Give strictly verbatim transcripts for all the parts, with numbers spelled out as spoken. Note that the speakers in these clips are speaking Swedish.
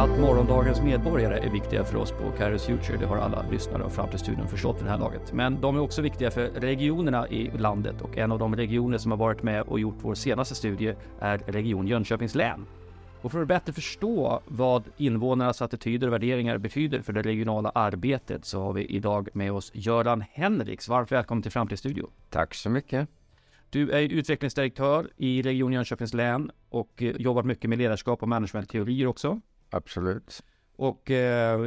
Att morgondagens medborgare är viktiga för oss på Kairos Future, det har alla lyssnare av Framtidsstudion förstått vid det här laget. Men de är också viktiga för regionerna i landet, och en av de regioner som har varit med och gjort vår senaste studie är Region Jönköpings län. Och för att bättre förstå vad invånarnas attityder och värderingar betyder för det regionala arbetet så har vi idag med oss Göran Henriks. Varmt välkommen till Framtidsstudion. Tack så mycket. Du är utvecklingsdirektör i Region Jönköpings län och jobbar mycket med ledarskap och managementteorier också. Absolut. Och eh,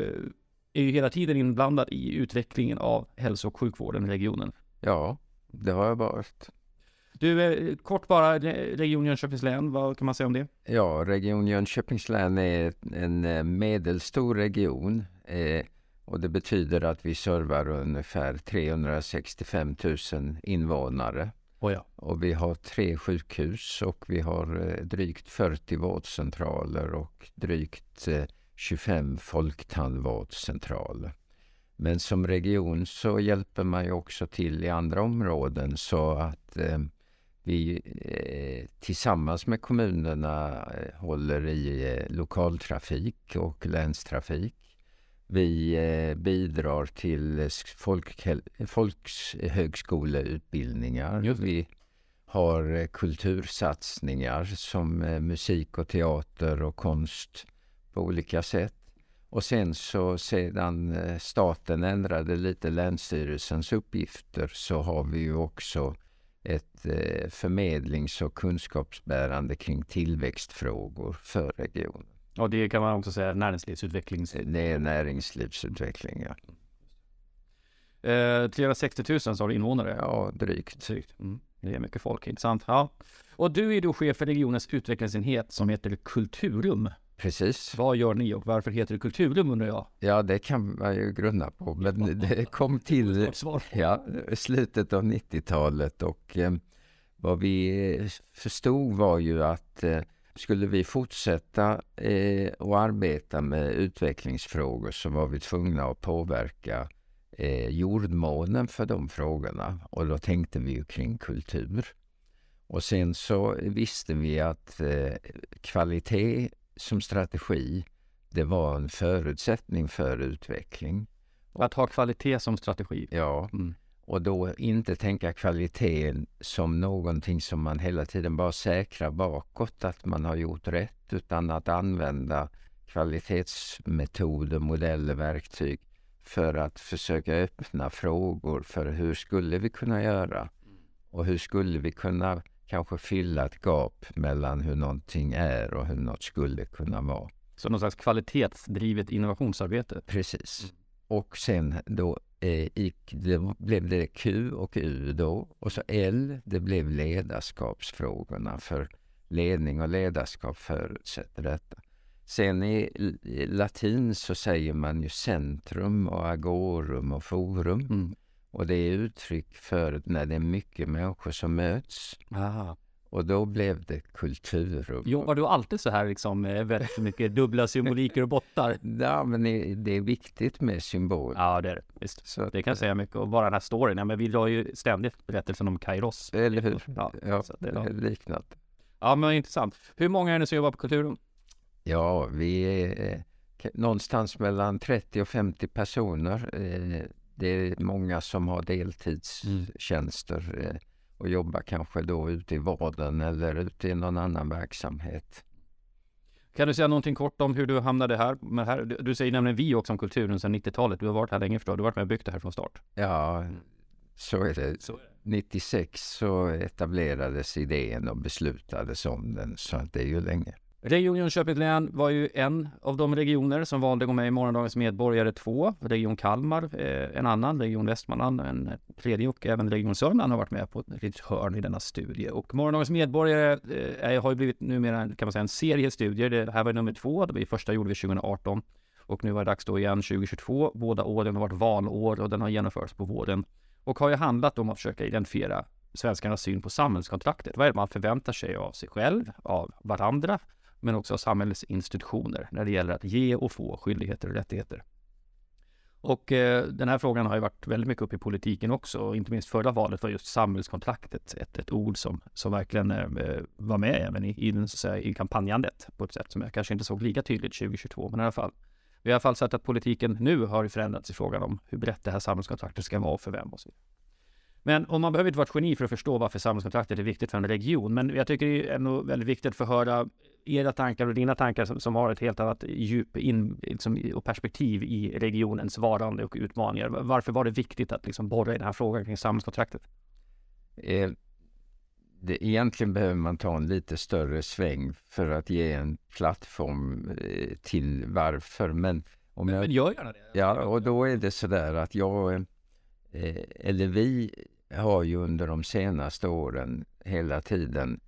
är ju hela tiden inblandad i utvecklingen av hälso- och sjukvården i regionen. Ja, det har jag varit. Du, eh, kort bara, Region Jönköpings län, vad kan man säga om det? Ja, Region Jönköpings län är en medelstor region eh, och det betyder att vi servar ungefär trehundrasextiofem tusen invånare. Oh ja. Och vi har tre sjukhus och vi har drygt fyrtio vårdcentraler och drygt tjugofem folktandvårdscentraler. Men som region så hjälper man ju också till i andra områden så att eh, vi eh, tillsammans med kommunerna eh, håller i eh, lokaltrafik och länstrafik. Vi eh, bidrar till folk, folkhögskoleutbildningar. Vi har eh, kultursatsningar som eh, musik och teater och konst på olika sätt. Och sen så sedan eh, staten ändrade lite länsstyrelsens uppgifter så har vi ju också ett eh, förmedlings- och kunskapsbärande kring tillväxtfrågor för regionen. Och det kan man också säga näringslivsutveckling. Det är näringslivsutveckling, ja. Eh, trehundrasextio tusen så har du invånare. Ja, drygt. drygt. Mm. Det är mycket folk, inte sant? Ja. Och du är då chef för regionens utvecklingsenhet som heter Kulturum. Precis. Vad gör ni och varför heter det Kulturum, undrar jag? Ja, det kan man ju grunna på. Men det kom till ja, slutet av nittiotalet och eh, vad vi förstod var ju att eh, skulle vi fortsätta eh, och arbeta med utvecklingsfrågor så var vi tvungna att påverka eh, jordmånen för de frågorna. Och då tänkte vi ju kring kultur. Och sen så visste vi att eh, kvalitet som strategi, det var en förutsättning för utveckling. Att ha kvalitet som strategi? Ja. Mm. Och då inte tänka kvaliteten som någonting som man hela tiden bara säkrar bakåt att man har gjort rätt, utan att använda kvalitetsmetoder, modeller, verktyg för att försöka öppna frågor för hur skulle vi kunna göra och hur skulle vi kunna kanske fylla ett gap mellan hur någonting är och hur något skulle kunna vara. Så någon slags kvalitetsdrivet innovationsarbete? Precis. Och sen då I, det blev det Q och U då, och så L, det blev ledarskapsfrågorna, för ledning och ledarskap förutsätter detta. Sen i, i latin så säger man ju centrum och agorum och forum. Mm. Och det är uttryck för när det är mycket människor som möts. Aha. Och då blev det kulturum. Jobbar du alltid så här liksom, väldigt mycket dubbla symboliker och bottar? Ja, men det är viktigt med symboler. Ja, det är det. Visst. Så det kan jag säga mycket. Och bara den här storyn. Ja, men vi drar ju ständigt berättelsen om Kairos. Eller hur? Ja, ja, det är liknande. Ja, men intressant. Hur många är ni som jobbar på kulturum? Ja, vi är eh, någonstans mellan trettio och femtio personer. Eh, det är många som har deltidstjänster. Mm. Och jobba kanske då ute i vården eller ute i någon annan verksamhet. Kan du säga någonting kort om hur du hamnade här? Men här du, du säger nämligen vi också om kulturen sedan nittiotalet. Du har varit här länge förstå. Du har varit med och byggt det här från start. Ja, så är det. Så är det. nittiosex så etablerades idén och beslutades om den. Så det är ju länge. Region Jönköpings län var ju en av de regioner som valde att gå med i morgondagens medborgare två. Region Kalmar, en annan, Region Västmanland, en tredje och även Region Södermanland har varit med på ett litet hörn i denna studie. Och morgondagens medborgare är, har ju blivit numera kan man säga, en serie studier. Det här var nummer två, det första gjorde vi tjugohundraarton och nu var det dags då igen tjugohundratjugotvå. Båda åren har varit valår och den har genomförts på våren. Och har ju handlat om att försöka identifiera svenskarnas syn på samhällskontraktet. Vad är det man förväntar sig av sig själv, av varandra? Men också av samhällets institutioner när det gäller att ge och få skyldigheter och rättigheter. Och eh, den här frågan har ju varit väldigt mycket upp i politiken också, och inte minst förra valet var just samhällskontraktet ett, ett ord som, som verkligen eh, var med även i, i, den, så att säga, i kampanjandet på ett sätt som jag kanske inte såg lika tydligt tjugo tjugotvå, men i alla fall. Vi har i alla fall sett att politiken nu har förändrats i frågan om hur brett det här samhällskontraktet ska vara för vem och så. Men om man behöver inte vara ett geni för att förstå varför samhällskontraktet är viktigt för en region, men jag tycker det är ändå väldigt viktigt för att höra era tankar och dina tankar som, som har ett helt annat djup in, liksom, och perspektiv i regionens varande och utmaningar. Varför var det viktigt att liksom borra i den här frågan kring samhällskontraktet? Eh, det, egentligen behöver man ta en lite större sväng för att ge en plattform eh, till varför. Men om men, jag, men gör gärna det. Ja, och då är det sådär att jag, eh, eller vi har ju under de senaste åren hela tiden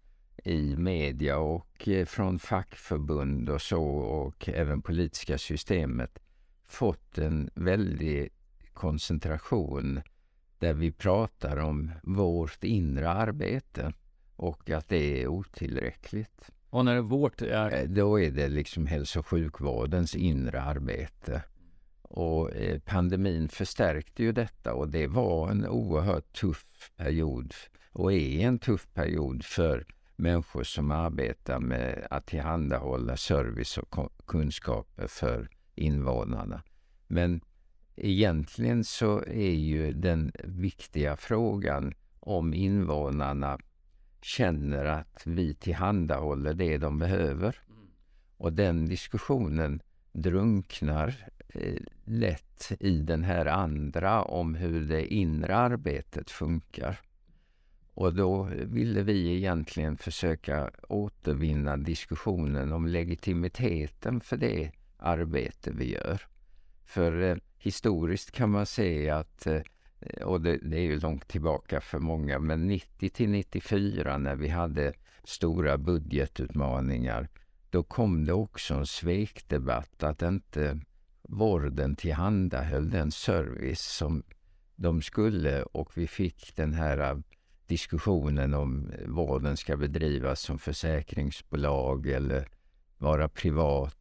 i media och från fackförbund och så och även politiska systemet fått en väldig koncentration där vi pratar om vårt inre arbete och att det är otillräckligt. Och när det är vårt är... Då är det liksom hälso- och sjukvårdens inre arbete. Och pandemin förstärkte ju detta, och det var en oerhört tuff period och är en tuff period för människor som arbetar med att tillhandahålla service och kunskaper för invånarna. Men egentligen så är ju den viktiga frågan om invånarna känner att vi tillhandahåller det de behöver. Och den diskussionen drunknar lätt i den här andra om hur det inre arbetet funkar. Och då ville vi egentligen försöka återvinna diskussionen om legitimiteten för det arbete vi gör. För eh, historiskt kan man säga att, eh, och det, det är ju långt tillbaka för många, men nittio till nittiofyra när vi hade stora budgetutmaningar, då kom det också en svekdebatt att inte vården tillhandahöll den service som de skulle, och vi fick den här diskussionen om vården ska bedrivas som försäkringsbolag eller vara privat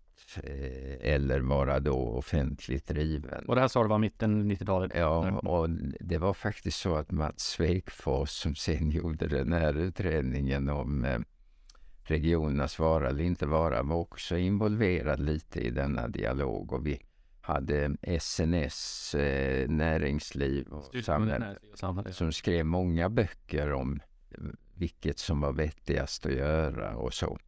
eller vara då offentligt driven. Och det här sa du var mitten nittiotalet? Ja, och det var faktiskt så att Mats Svekfors, som sen gjorde den här utredningen om regionernas vara eller inte vara, var också involverad lite i denna dialog, och vi hade S N S, eh, näringsliv och samhälle, som skrev många böcker om vilket som var vettigast att göra och så.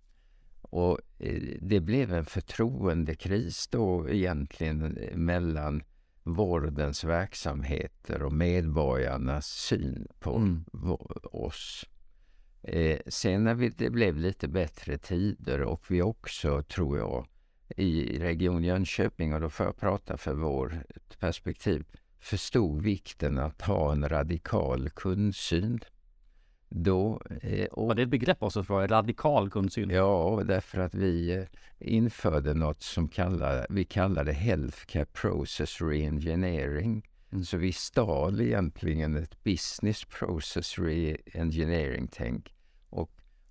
Och eh, det blev en förtroendekris då egentligen mellan vårdens verksamheter och medborgarnas syn på mm. oss. Eh, sen när vi, det blev lite bättre tider, och vi också, tror jag, i Region Jönköping, och då får jag prata för vårt perspektiv, förstod vikten att ha en radikal kundsyn. Då, och, ja, det är ett begrepp också, för radikal kundsyn. Ja, därför att vi införde något som kallar, vi kallade healthcare process reengineering. Mm. Så vi stal egentligen ett business process reengineering-tänk.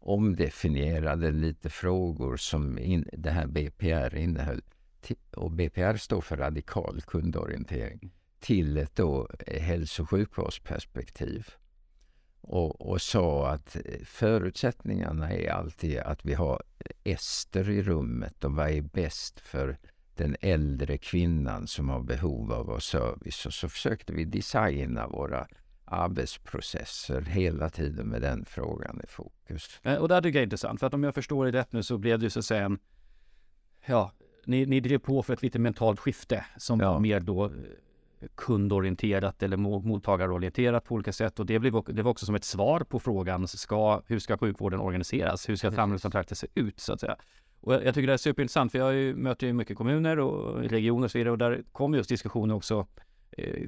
Omdefinierade lite frågor som in, det här B P R innehöll, och B P R står för radikal kundorientering, till ett då hälso- och sjukvårdsperspektiv, och, och sa att förutsättningarna är alltid att vi har ester i rummet, och vad är bäst för den äldre kvinnan som har behov av vår service. Och så försökte vi designa våra arbetsprocesser hela tiden med den frågan i fokus. Och det här tycker jag är intressant, för att om jag förstår det rätt nu så blev det ju så att säga en, ja, ni, ni drev på för ett lite mentalt skifte som ja. var mer då kundorienterat eller mottagarorienterat på olika sätt, och det, blev, det var också som ett svar på frågan, ska, hur ska sjukvården organiseras? Hur ska samhällskontraktet se ut, så att säga? Och jag tycker det är superintressant, för jag ju, möter ju mycket kommuner och regioner och så vidare, och där kommer just diskussioner också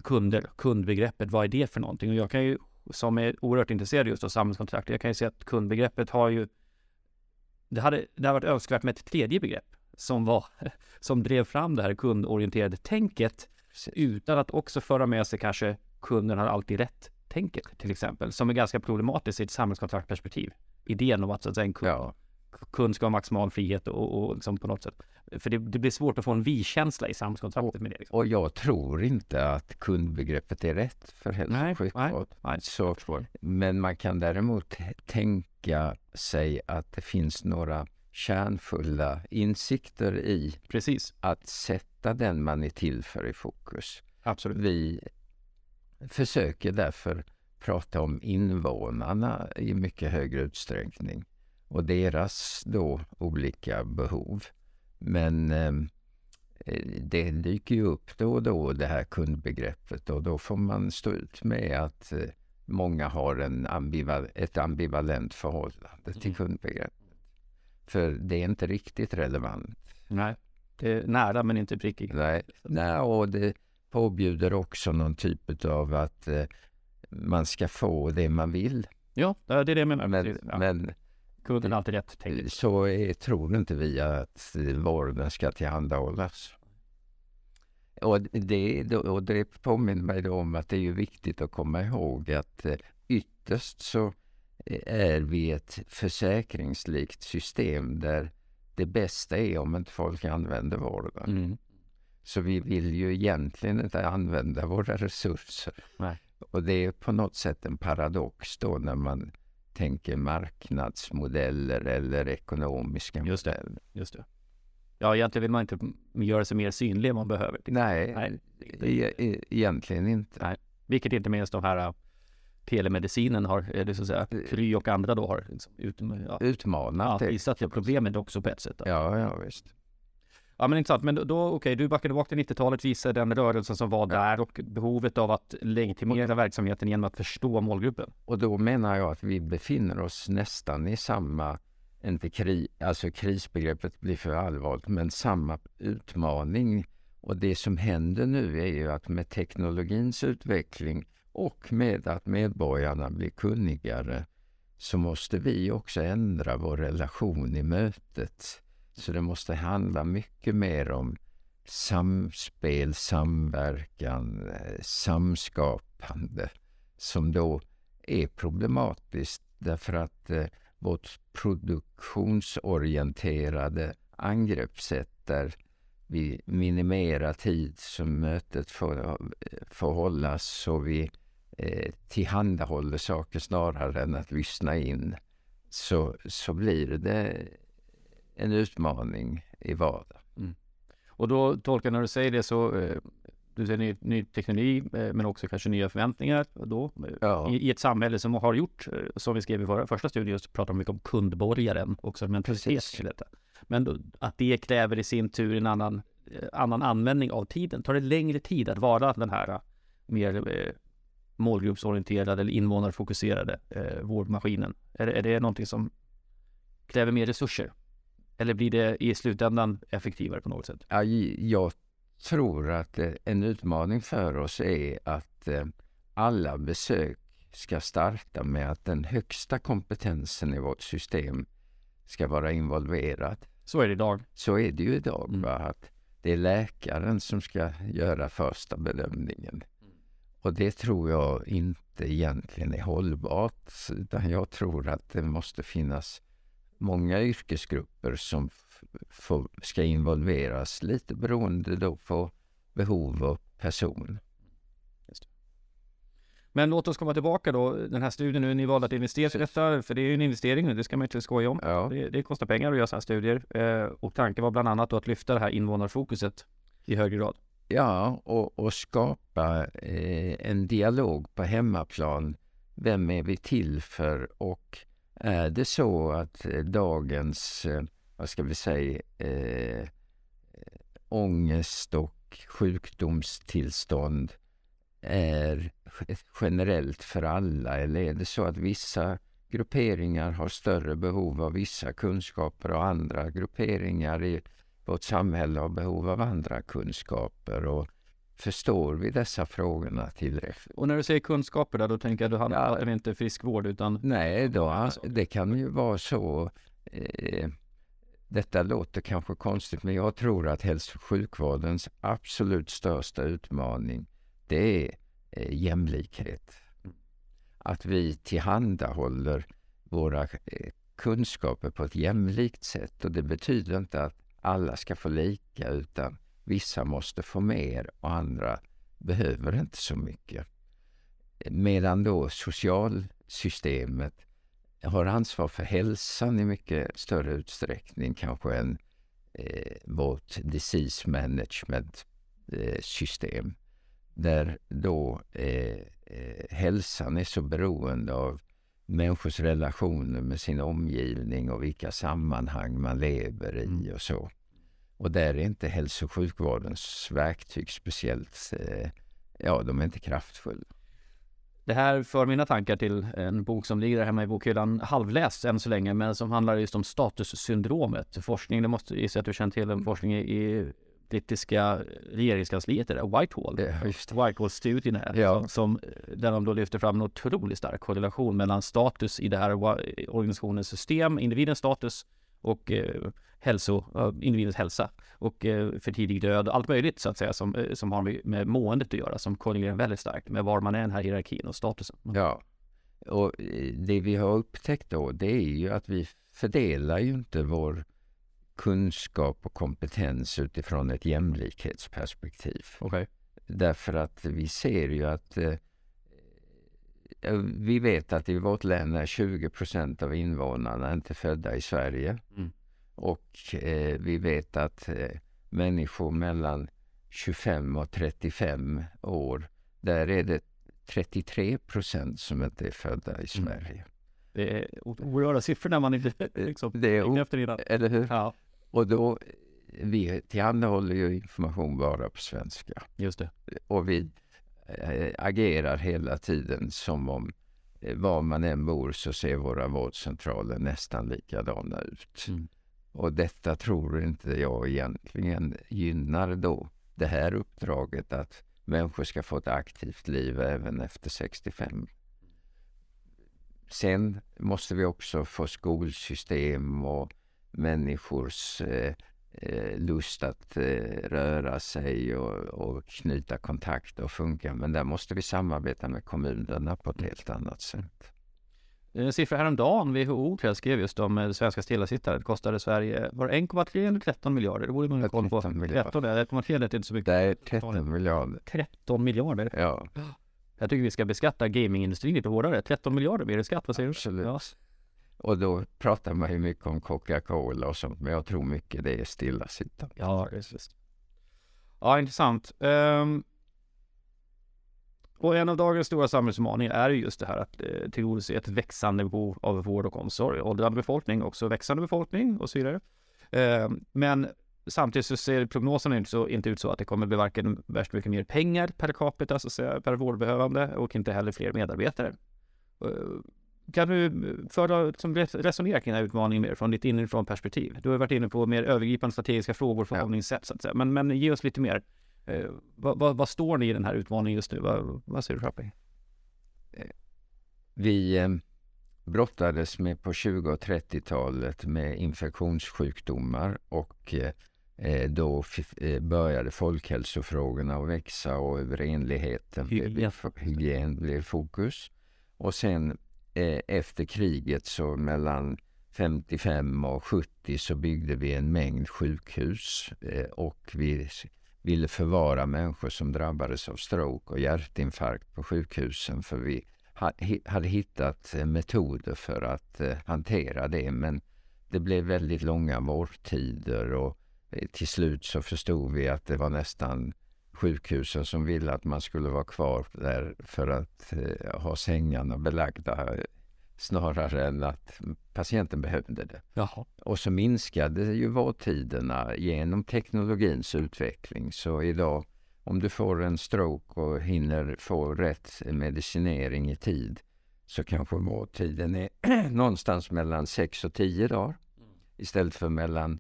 kunder, kundbegreppet, vad är det för någonting? Och jag kan ju, som är oerhört intresserad just av samhällskontrakt, jag kan ju se att kundbegreppet har ju, det hade, det hade varit önskvärt med ett tredje begrepp som var, som drev fram det här kundorienterade tänket, utan att också föra med sig kanske kunden har alltid rätt tänket, till exempel, som är ganska problematiskt i ett samhällskontraktsperspektiv. Idén om att, så att säga, en kund, ja. kund ska ha maximal frihet och, och liksom på något sätt. För det, det blir svårt att få en vi-känsla i samhällskontraktet med det. Liksom. Och jag tror inte att kundbegreppet är rätt för hälso- och sjukvård. Så, men man kan däremot tänka sig att det finns några kärnfulla insikter i Precis. Att sätta den man är till för i fokus. Absolut. Vi försöker därför prata om invånarna i mycket högre utsträckning och deras då olika behov. Men eh, det dyker ju upp då och då det här kundbegreppet, och då får man stå ut med att eh, många har en ambival- ett ambivalent förhållande till mm. kundbegreppet. För det är inte riktigt relevant. Nej, det är nära men inte prickigt. Nej, Nej och det påbjuder också någon typ av att eh, man ska få det man vill. Ja, det är det jag menar. Men, ja. men kunden har alltid rätt. Tänkt. Så är, tror inte vi att vården ska tillhandahållas. Och det, och det påminner mig då om att det är ju viktigt att komma ihåg att ytterst så är vi ett försäkringslikt system där det bästa är om inte folk använder vården. Mm. Så vi vill ju egentligen inte använda våra resurser. Nej. Och det är på något sätt en paradox då när man tänker marknadsmodeller eller ekonomiska modeller. Just det, just det. Ja, egentligen vill man inte göra sig mer synlig än man behöver. Nej, Nej e- e- egentligen inte. Nej. Vilket inte minst de här telemedicinen har, eller så att säga, Kry och andra då har liksom ut, ja, utmanat. Ja, visat det problemet också på ett sätt. Alltså. Ja, ja, visst. Ja, men intressant. Men då, okej, okay, du backade bak till nittiotalet, visade den rörelsen som var ja. där och behovet av att legitimera verksamheten genom att förstå målgruppen. Och då menar jag att vi befinner oss nästan i samma, inte kri, alltså krisbegreppet blir för allvarligt, men samma utmaning. Och det som händer nu är ju att med teknologins utveckling och med att medborgarna blir kunnigare så måste vi också ändra vår relation i mötet. Så det måste handla mycket mer om samspel, samverkan, samskapande som då är problematiskt därför att eh, vårt produktionsorienterade angreppssätt där vi minimerar tid som mötet får, får hållas så vi eh, tillhandahåller saker snarare än att lyssna in så, så blir det en utmaning i vardag. Mm. Och då tolkar när du säger det så eh, du säger ny, ny teknologi eh, men också kanske nya förväntningar då, ja. i, i ett samhälle som har gjort, som vi skrev i våra första studier, så pratar vi mycket om kundborgaren också, en mentalitet till detta. Men då, att det kräver i sin tur en annan, eh, annan användning av tiden. Tar det längre tid att vara den här mer eh, målgruppsorienterade eller invånarfokuserade eh, vårdmaskinen? Är, är det någonting som kräver mer resurser? Eller blir det i slutändan effektivare på något sätt? Ja, jag tror att en utmaning för oss är att alla besök ska starta med att den högsta kompetensen i vårt system ska vara involverad. Så är det idag. Så är det ju idag. Mm. Att det är läkaren som ska göra första bedömningen. Och det tror jag inte egentligen är hållbart. Utan jag tror att det måste finnas många yrkesgrupper som f- f- ska involveras lite beroende då på behov och person. Just det. Men låt oss komma tillbaka då. Den här studien nu, ni valde att investera i detta, för det är ju en investering nu, det ska man inte skoja om. Ja. Det, det kostar pengar att göra sådana studier. Eh, och tanken var bland annat då att lyfta det här invånarfokuset i högre grad. Ja, och, och skapa eh, en dialog på hemmaplan. Vem är vi till för? Och är det så att dagens, vad ska vi säga, äh, ångest och sjukdomstillstånd är generellt för alla? Eller är det så att vissa grupperingar har större behov av vissa kunskaper och andra grupperingar i vårt samhälle har behov av andra kunskaper? Och förstår vi dessa frågorna tillräckligt? Och när du säger kunskaper där, då tänker jag att du handlar ja. inte friskvård utan... Nej, då, det kan ju vara så... Eh, detta låter kanske konstigt, men jag tror att hälso- och sjukvårdens absolut största utmaning, det är eh, jämlikhet. Att vi tillhandahåller våra eh, kunskaper på ett jämlikt sätt, och det betyder inte att alla ska få lika, utan vissa måste få mer och andra behöver inte så mycket. Medan då socialsystemet har ansvar för hälsan i mycket större utsträckning kanske än eh, vårt disease management eh, system. Där då eh, eh, hälsan är så beroende av människors relationer med sin omgivning och vilka sammanhang man lever i och så. Och där är inte hälso- och sjukvårdens verktyg speciellt, eh, ja de är inte kraftfulla. Det här för mina tankar till en bok som ligger hemma i bokhyllan, halvläst än så länge, men som handlar just om statussyndromet. Forskning, det måste gissa att du känner till, en forskning i brittiska regeringskansliet, där Whitehall, ja, Whitehall-studien här, ja. som, som, där de då lyfter fram en otroligt stark korrelation mellan status i det här organisationens system, individens status och eh, hälso, individens hälsa och eh, för tidig död, allt möjligt så att säga som, som har med måendet att göra, som korrelerar väldigt starkt med var man är i den här hierarkin och statusen. Ja, och det vi har upptäckt då, det är ju att vi fördelar ju inte vår kunskap och kompetens utifrån ett jämlikhetsperspektiv. Okay. Därför att vi ser ju att eh, vi vet att i vårt län är tjugo procent av invånarna inte födda i Sverige. Mm. Och eh, vi vet att eh, människor mellan tjugofem och trettiofem år, där är det trettiotre procent som inte är födda i Sverige. Mm. Det är oerhörda siffror när man inte liksom, det är o- efter innan. Eller hur? Ja. Och då, vi tillhandahåller ju information bara på svenska. Just det. Och vi äh, agerar hela tiden som om äh, var man än bor så ser våra vårdcentraler nästan likadana ut. Mm. Och detta tror inte jag egentligen gynnar då det här uppdraget att människor ska få ett aktivt liv även efter sextiofem. Sen måste vi också få skolsystem och människors eh, lust att eh, röra sig och, och knyta kontakt och funka. Men där måste vi samarbeta med kommunerna på ett helt annat sätt. En siffra häromdagen, W H O skrev just om det svenska stillasittandet, kostade Sverige var en komma tre eller tretton miljarder. Det borde man kolla på. tretton miljarder. ett komma tre är inte så mycket. Det är tretton miljarder. tretton miljarder? Ja. Jag tycker vi ska beskatta gamingindustrin lite hårdare. tretton miljarder mer i skatt, vad säger Absolut. du? Absolut. Ja. Och då pratar man ju mycket om Coca-Cola och sånt, men jag tror mycket det är stillasittande. Ja, just. Ja, intressant. Um, och en av dagens stora samhällsutmaningar är ju just det här att eh, tillgodose ett växande behov av vård och omsorg. Åldrande befolkning, också växande befolkning och så vidare. Um, men... Samtidigt så ser prognoserna inte, så, inte ut så att det kommer bli varken värst mycket mer pengar per capita, så att säga, per vårdbehövande, och inte heller fler medarbetare. Kan du föra, som resonera kring den här utmaningen mer från ditt inifrån perspektiv? Du har varit inne på mer övergripande strategiska frågor, förhållningssätt, så att säga. Men, men ge oss lite mer. Eh, vad, vad, vad står ni i den här utmaningen just nu? Vad, vad ser du framför? Vi eh, brottades med på tjugo- och trettiotalet med infektionssjukdomar och eh, då började folkhälsofrågorna att växa och överenligheten, hygien, hygien blev fokus. Och sen eh, efter kriget så mellan femtiofem och sjuttio så byggde vi en mängd sjukhus eh, och vi ville förvara människor som drabbades av stroke och hjärtinfarkt på sjukhusen, för vi ha, hade hittat metoder för att eh, hantera det, men det blev väldigt långa vårdtider och till slut så förstod vi att det var nästan sjukhusen som ville att man skulle vara kvar där för att eh, ha sängarna belagda snarare än att patienten behövde det. Jaha. Och så minskade ju vårdtiderna genom teknologins utveckling. Så idag, om du får en stroke och hinner få rätt medicinering i tid, så kanske vårdtiden är någonstans mellan sex och tio dagar istället för mellan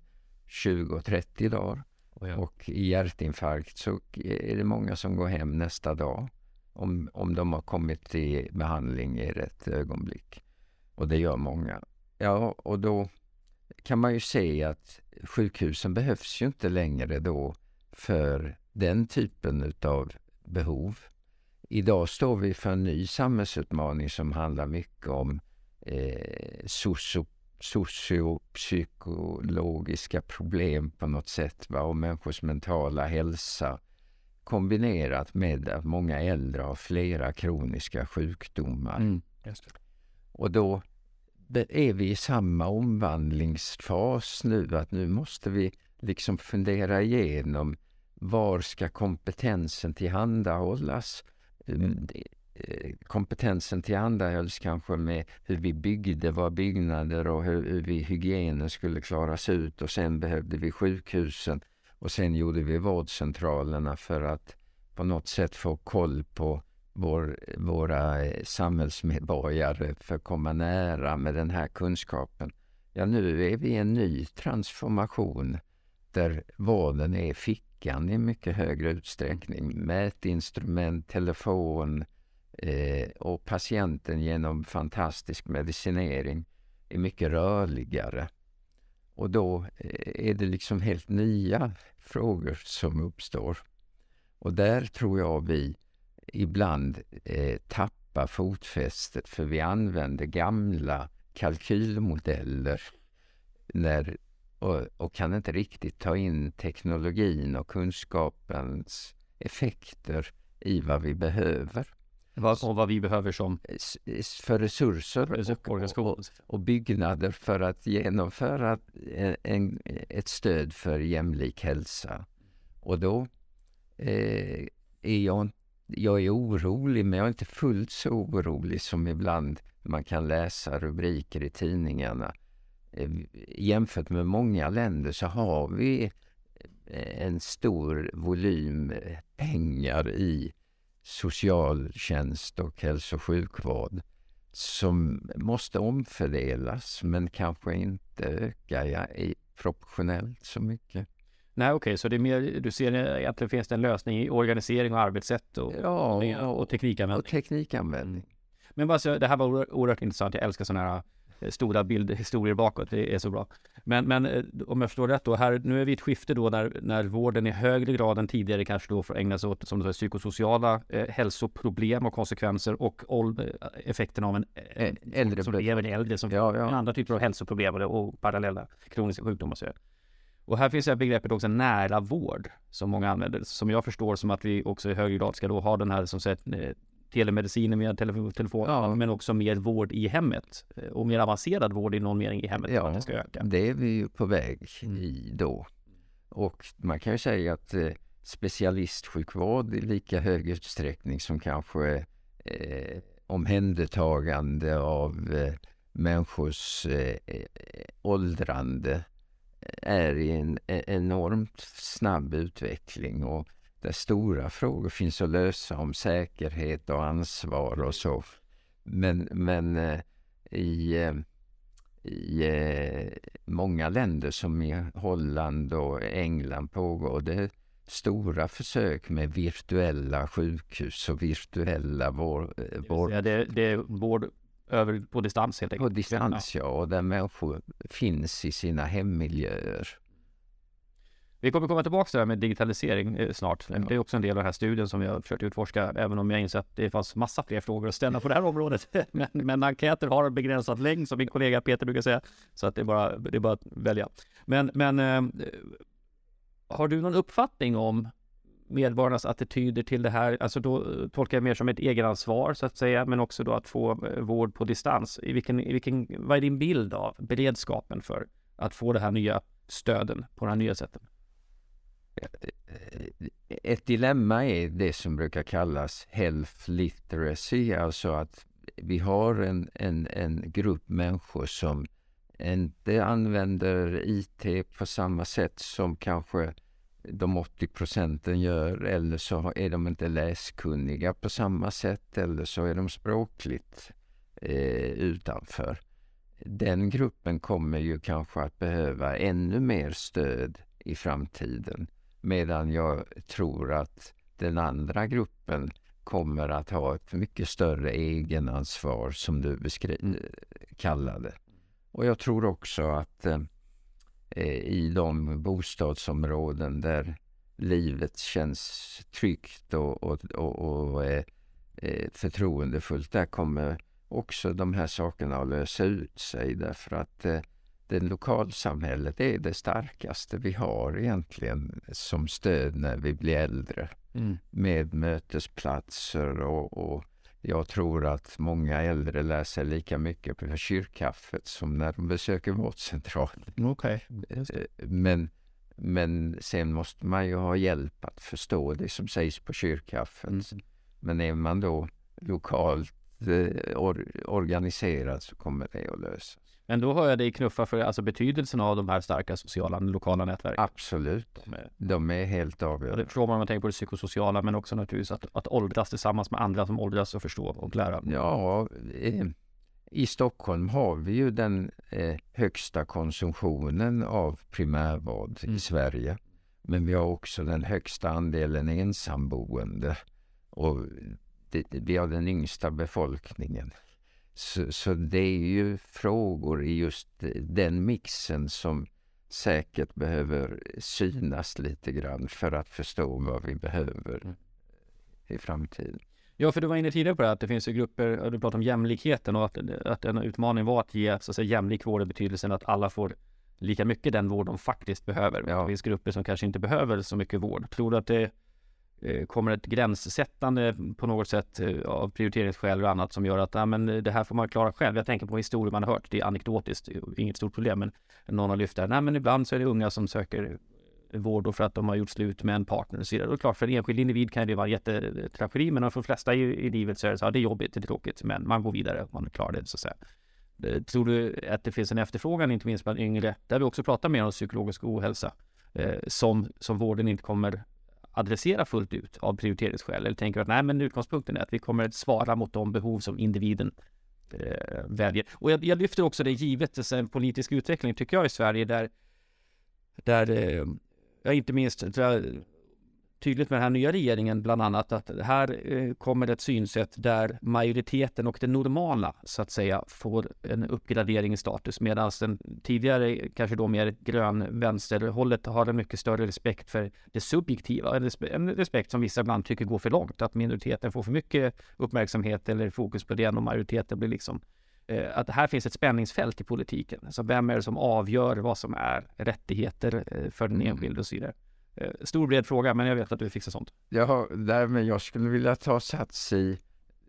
tjugo och trettio dagar. Oh ja. Och i hjärtinfarkt så är det många som går hem nästa dag om, om de har kommit i behandling i rätt ögonblick. Och det gör många. Ja, och då kan man ju se att sjukhusen behövs ju inte längre då för den typen av behov. Idag står vi för en ny samhällsutmaning som handlar mycket om eh, socio- sociopsykologiska problem på något sätt, va? Och människors mentala hälsa kombinerat med att många äldre har flera kroniska sjukdomar. Mm, just det. Och då är vi i samma omvandlingsfas nu, att nu måste vi liksom fundera igenom var ska kompetensen tillhandahållas. Mm. Kompetensen tillhandahålls kanske med hur vi byggde våra byggnader och hur, hur vi hygienen skulle klaras ut, och sen behövde vi sjukhusen och sen gjorde vi vårdcentralerna för att på något sätt få koll på vår, våra samhällsmedborgare för att komma nära med den här kunskapen. Ja, nu är vi i en ny transformation där vården är fickan i mycket högre utsträckning. Mätinstrument, telefon eh, och patienten genom fantastisk medicinering är mycket rörligare. Och då är det liksom helt nya frågor som uppstår. Och där tror jag vi ibland eh, tappar fotfästet, för vi använder gamla kalkylmodeller när, och, och kan inte riktigt ta in teknologin och kunskapens effekter i vad vi behöver. Vad, och vad vi behöver som? För resurser och, och, och byggnader för att genomföra en, ett stöd för jämlik hälsa. Och då eh, är jag, jag är orolig, men jag är inte fullt så orolig som ibland man kan läsa rubriker i tidningarna. Eh, jämfört med många länder så har vi en stor volym pengar i socialtjänst och hälso- och sjukvård som måste omfördelas, men kanske inte ökar ja, i proportionellt så mycket. Nej, okej, okay, så det är mer, du ser att det finns en lösning i organisering och arbetssätt och, ja, och, och teknikanvändning. Och teknikanvändning. Men alltså, det här var oerhört intressant. Jag älskar sådana här stora bildhistorier bakåt, det är så bra. Men, men om jag förstår rätt då, här, nu är vi ett skifte då när, när vården i högre grad än tidigare kanske då får ägna sig åt som du säger, psykosociala eh, hälsoproblem och konsekvenser och åld, effekterna av en eh, äldre som lever i äldre som ja, ja. En andra typer av hälsoproblem och, och parallella kroniska sjukdomar. Så. Och här finns det här begreppet också nära vård som många använder, som jag förstår som att vi också i högre grad ska då ha den här som sagt telemedicin med telefon, telefon ja. Men också mer vård i hemmet och mer avancerad vård i någon mening i hemmet. Ja, det, ska öka. Det är vi ju på väg i då. Och man kan ju säga att eh, specialistsjukvård i lika hög utsträckning som kanske eh, omhändertagande av eh, människors eh, åldrande är i en enormt snabb utveckling, och där stora frågor finns att lösa om säkerhet och ansvar och så. Men, men i, i många länder som i Holland och England pågår det stora försök med virtuella sjukhus och virtuella vård. vård. Ja, det, det är vård över, på distans helt enkelt. På distans, ja. Och där människor finns i sina hemmiljöer. Vi kommer komma tillbaka till det här med digitalisering snart. Det är också en del av den här studien som jag försökt utforska, även om jag inser att det fanns massa fler frågor att ställa på det här området. Men, men enkäter har en begränsad längd, som min kollega Peter brukar säga. Så att det, är bara, det är bara att välja. Men, men eh, har du någon uppfattning om medborgarnas attityder till det här? Alltså då tolkar jag mer som ett egenansvar så att säga, men också då att få vård på distans. I vilken, i vilken, vad är din bild av beredskapen för att få det här nya stöden på det här nya sättet? Ett dilemma är det som brukar kallas health literacy, alltså att vi har en, en, en grupp människor som inte använder I T på samma sätt som kanske de åttio procenten gör, eller så är de inte läskunniga på samma sätt, eller så är de språkligt eh, utanför. Den gruppen kommer ju kanske att behöva ännu mer stöd i framtiden. Medan jag tror att den andra gruppen kommer att ha ett mycket större egenansvar som du beskri- kallade. Och jag tror också att eh, i de bostadsområden där livet känns tryggt och, och, och, och eh, förtroendefullt, där kommer också de här sakerna att lösa ut sig, därför att eh, det lokalsamhället är det starkaste vi har egentligen som stöd när vi blir äldre. Mm. Med mötesplatser och, och jag tror att många äldre läser lika mycket på kyrkkaffet som när de besöker vårdcentralen. Okay. Men, men sen måste man ju ha hjälp att förstå det som sägs på kyrkkaffet. Mm. Men är man då lokalt or, organiserad så kommer det att lösas. Men då hör jag dig knuffa för alltså betydelsen av de här starka sociala lokala nätverken. Absolut. De är, de är helt avgörande. Det tror man man tänker på det psykosociala, men också naturligtvis att, att åldras tillsammans med andra som åldras och förstå och lära. Ja, i Stockholm har vi ju den eh, högsta konsumtionen av primärvård mm. i Sverige. Men vi har också den högsta andelen ensamboende. Och det, vi har den yngsta befolkningen. Så, så det är ju frågor i just den mixen som säkert behöver synas lite grann för att förstå vad vi behöver i framtiden. Ja, för du var inne tidigare på det att det finns ju grupper, du pratade om jämlikheten och att, att en utmaning var att ge så att säga, jämlik vård i betydelsen att alla får lika mycket den vård de faktiskt behöver. Ja. Det finns grupper som kanske inte behöver så mycket vård. Tror du att det kommer ett gränssättande på något sätt av prioriteringsskäl och annat som gör att ja, men det här får man klara själv. Jag tänker på historier man har hört, det är anekdotiskt, inget stort problem, men någon har lyft det här. Nej, men ibland så är det unga som söker vård för att de har gjort slut med en partner och så vidare. Och klart, för en enskild individ kan det vara en jättetragedi, men för de flesta i, i livet så är det så här, det är jobbigt, det är tråkigt, men man går vidare och man klarar det så att säga. Tror du att det finns en efterfrågan, inte minst bland yngre, där vi också pratar mer om psykologisk ohälsa, eh, som, som vården inte kommer adressera fullt ut av prioriteringsskäl, eller tänker att nej, men utgångspunkten är att vi kommer att svara mot de behov som individen eh, väljer. Och jag, jag lyfter också det givet en politisk utveckling tycker jag i Sverige där där eh, jag inte minst tror jag, tydligt med den här nya regeringen bland annat att här eh, kommer ett synsätt där majoriteten och det normala så att säga får en uppgradering i status, medan den tidigare kanske då mer grön vänsterhållet har en mycket större respekt för det subjektiva, en respekt, en respekt som vissa ibland tycker går för långt, att minoriteten får för mycket uppmärksamhet eller fokus på det och majoriteten blir liksom eh, att här finns ett spänningsfält i politiken, alltså vem är det som avgör vad som är rättigheter eh, för den enskilde och så vidare. Stor bred fråga, men jag vet att du fixar sånt. Ja, därmed jag skulle vilja ta sats i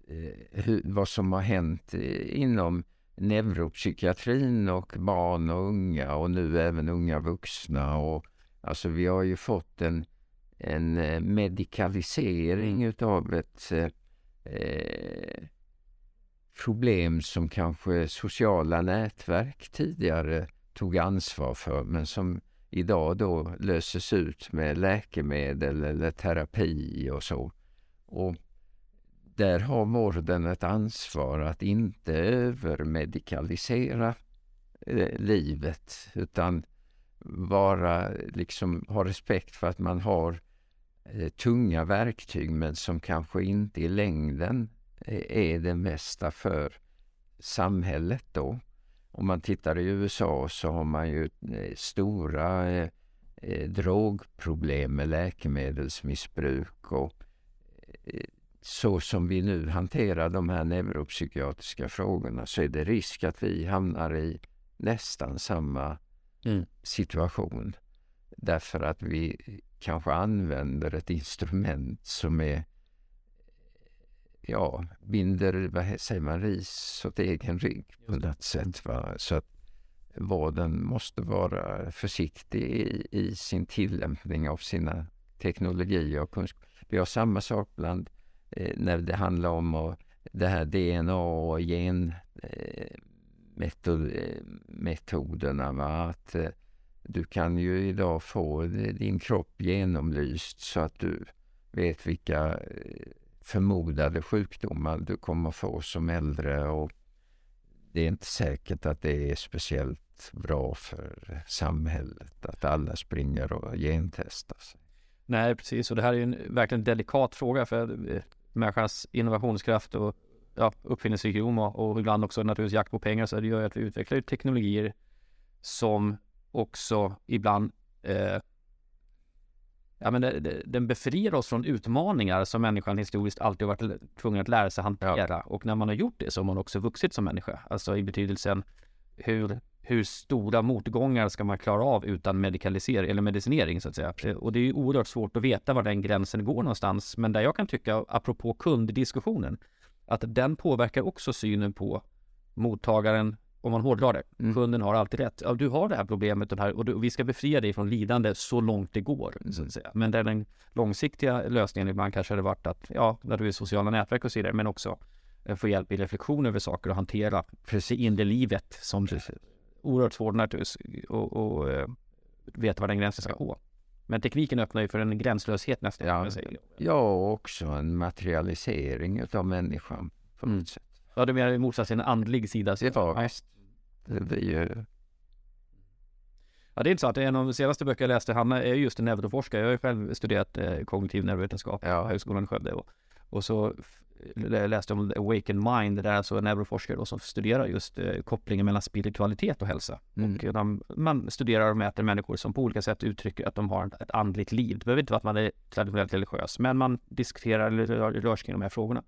eh, hur, vad som har hänt eh, inom neuropsykiatrin och barn och unga och nu även unga vuxna. Och, alltså, vi har ju fått en, en medikalisering utav ett eh, problem som kanske sociala nätverk tidigare tog ansvar för, men som idag då löses ut med läkemedel eller terapi och så. Och där har vården ett ansvar att inte övermedikalisera eh, livet, utan vara, liksom, ha respekt för att man har eh, tunga verktyg men som kanske inte i längden eh, är det mesta för samhället då. Om man tittar i U S A så har man ju stora eh, drogproblem med läkemedelsmissbruk och eh, så som vi nu hanterar de här neuropsykiatriska frågorna så är det risk att vi hamnar i nästan samma mm. situation. Därför att vi kanske använder ett instrument som är Ja, binder, vad säger man, ris åt egen rygg på något sätt. Va? Så att vården måste vara försiktig i, i sin tillämpning av sina teknologier och kunskap. Vi har samma sak bland eh, när det handlar om och, det här D N A och genmetoderna. Eh, eh, att eh, du kan ju idag få din kropp genomlyst så att du vet vilka eh, förmodade sjukdomar du kommer få som äldre, och det är inte säkert att det är speciellt bra för samhället att alla springer och gentestas. Nej, precis. Och det här är ju en verkligen delikat fråga för människans innovationskraft och ja, uppfinningsrikedom och, och ibland också naturligtvis jakt på pengar, så det gör att vi utvecklar teknologier som också ibland eh, ja, men det, det, den befriar oss från utmaningar som människan historiskt alltid varit tvungen att lära sig hantera. Ja. Och när man har gjort det så har man också vuxit som människa. Alltså i betydelsen hur, hur stora motgångar ska man klara av utan medikalisering eller medicinering så att säga. Och det är ju oerhört svårt att veta var den gränsen går någonstans. Men där jag kan tycka, apropå kunddiskussionen, att den påverkar också synen på mottagaren, om man hårdrar det. Mm. Kunden har alltid rätt. Ja, du har det här problemet och, det här, och, du, och vi ska befria dig från lidande så långt det går. Mm. Så att säga. Men där den långsiktiga lösningen ibland kanske hade varit att, ja, när du är sociala nätverk och så vidare, men också eh, få hjälp i reflektion över saker och hantera precis in det livet som precis. Oerhört svårt naturligtvis och, och eh, veta var den gränsen ska gå. Men tekniken öppnar ju för en gränslöshet nästan. Ja, ja, också en materialisering av människan på något mm. sätt. Ja, du menar i motsats till en andlig sida. Så. Ja, just. Det blir ju... Ja, det är intressant. En av de senaste böcker jag läste, Hanna, är just en neuroforskare. Jag har ju själv studerat eh, kognitiv neurovetenskap ja. på Högskolan i Skövde. Och, och så f- läste jag om The Awakened Mind. Det där är alltså en neuroforskare då, som studerar just eh, kopplingen mellan spiritualitet och hälsa. Mm. Och de, man studerar och mäter människor som på olika sätt uttrycker att de har ett andligt liv. Det behöver inte vara att man är traditionellt religiös, men man diskuterar eller rör, rör sig kring de här frågorna.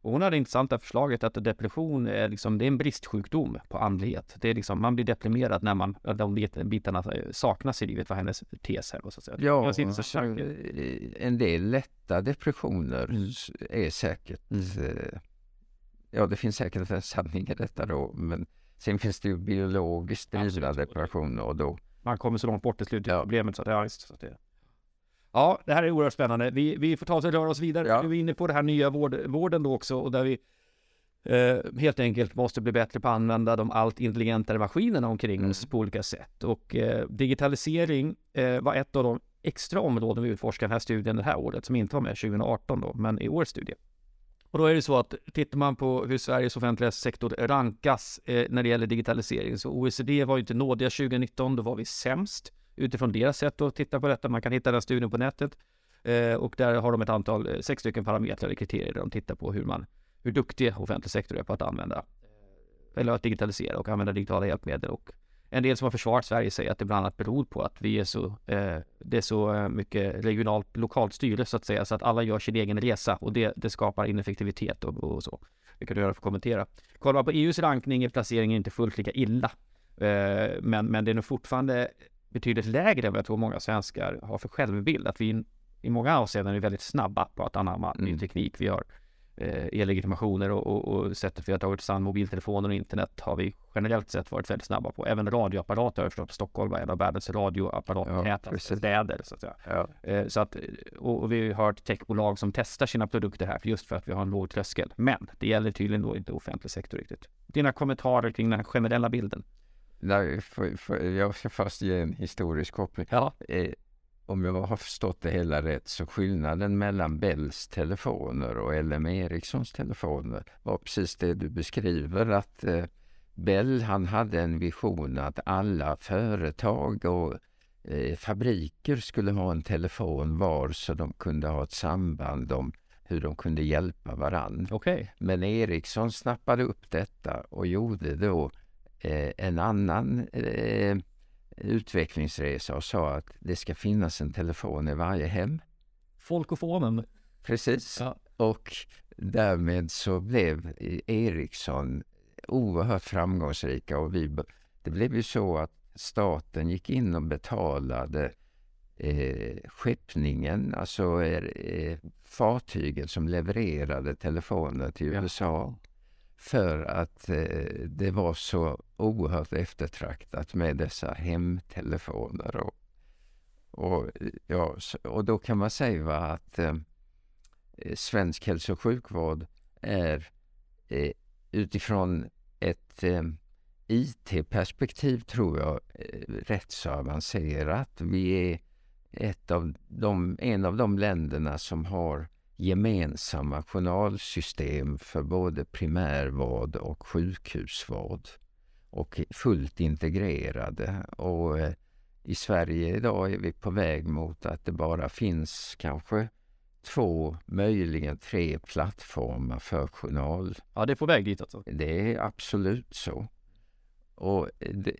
Och hon hade det intressanta förslaget att depression är, liksom, det är en bristsjukdom på andlighet. Det är liksom, man blir deprimerad när man, de bitarna saknas i livet, för hennes tes här. Så att säga. Ja, så en del lätta depressioner mm. är säkert... Mm. Ja, det finns säkert en sanning i detta då. Men sen finns det ju biologiskt drivna depressioner. Och då... Man kommer så långt bort till slutet av problemet så att, ja, just, så att det... Ja, det här är oerhört spännande. Vi, vi får ta oss och röra oss vidare. Ja. Nu är vi inne på det här nya vård, vården då också, och där vi eh, helt enkelt måste bli bättre på att använda de allt intelligentare maskinerna omkring mm. oss på olika sätt. Och eh, digitalisering eh, var ett av de extra områden vi utforskade i den här studien det här året, som inte var med tjugo arton då, men i årets studie. Och då är det så att tittar man på hur Sveriges offentliga sektor rankas eh, när det gäller digitalisering, så O E C D var ju inte nådiga tjugo nitton, då var vi sämst. Utifrån deras sätt att titta på detta. Man kan hitta den studien på nätet. Eh, och där har de ett antal, sex stycken parametrar eller kriterier där de tittar på hur, man, hur duktig offentlig sektor är på att använda. Eller att digitalisera och använda digitala hjälpmedel. Och en del som har försvarat Sverige säger att det bland annat beror på att vi är så, eh, det är så mycket regionalt, lokalt styre så att säga. Så att alla gör sin egen resa. Och det, det skapar ineffektivitet och, och så. Det kan du göra för att kommentera. Kollar man på E U:s rankning är placeringen inte fullt lika illa. Eh, men, men det är nog fortfarande... betydligt lägre än vad jag tror många svenskar har för självbild. Att vi i många avseenden är väldigt snabba på att anamma mm. ny teknik. Vi har eh, e-legitimationer och, och, och sättet vi har tagit samman mobiltelefoner och internet har vi generellt sett varit väldigt snabba på. Även radioapparater har jag förstått. Stockholm var en av världens radioapparatnät, ja, städer så att säga. Ja. Eh, så att, och, och vi har ett techbolag som testar sina produkter här just för att vi har en låg tröskel. Men det gäller tydligen då inte offentlig sektor riktigt. Dina kommentarer kring den här generella bilden? Nej, för, för, jag ska först ge en historisk koppling. Ja. Eh, om jag har förstått det hela rätt så skillnaden mellan Bells telefoner och L M Ericssons telefoner var precis det du beskriver. Att eh, Bell, han hade en vision att alla företag och eh, fabriker skulle ha en telefon var, så de kunde ha ett samband om hur de kunde hjälpa varandra. Okay. Men Ericsson snappade upp detta och gjorde då en annan eh, utvecklingsresa och sa att det ska finnas en telefon i varje hem. Folkofonen. Precis. Ja. Och därmed så blev Ericsson oerhört framgångsrika och vi, det blev ju så att staten gick in och betalade eh, skeppningen, alltså eh, fartygen som levererade telefoner till ja. U S A. För att eh, det var så oerhört eftertraktat med dessa hemtelefoner. Och, och, ja, och då kan man säga va, att eh, svensk hälso- och sjukvård är eh, utifrån ett eh, I T-perspektiv tror jag eh, rätt så avancerat. Vi är ett av de, en av de länderna som har gemensamma journalsystem för både primärvård och sjukhusvård och fullt integrerade, och eh, i Sverige idag är vi på väg mot att det bara finns kanske två, möjligen tre plattformar för journal. Ja, det är på väg dit alltså. Det är absolut så. Och det,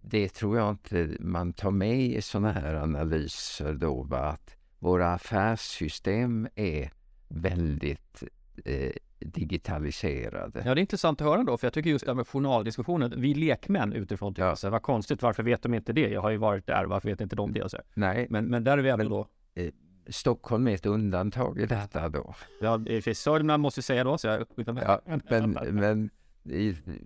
det tror jag inte man tar med i sådana här analyser då, va, att våra affärssystem är väldigt eh, digitaliserade. Ja, det är intressant att höra då, för jag tycker just det här med journaldiskussionen, vi lekmän utifrån tycker ja. Så vad konstigt, varför vet de inte det? Jag har ju varit där, varför vet inte de det? Så. Nej. Men, men där är vi även då. Eh, Stockholm är ett undantag i detta då. Ja, det finns Södermanland måste säga då. Så jag... ja, men, men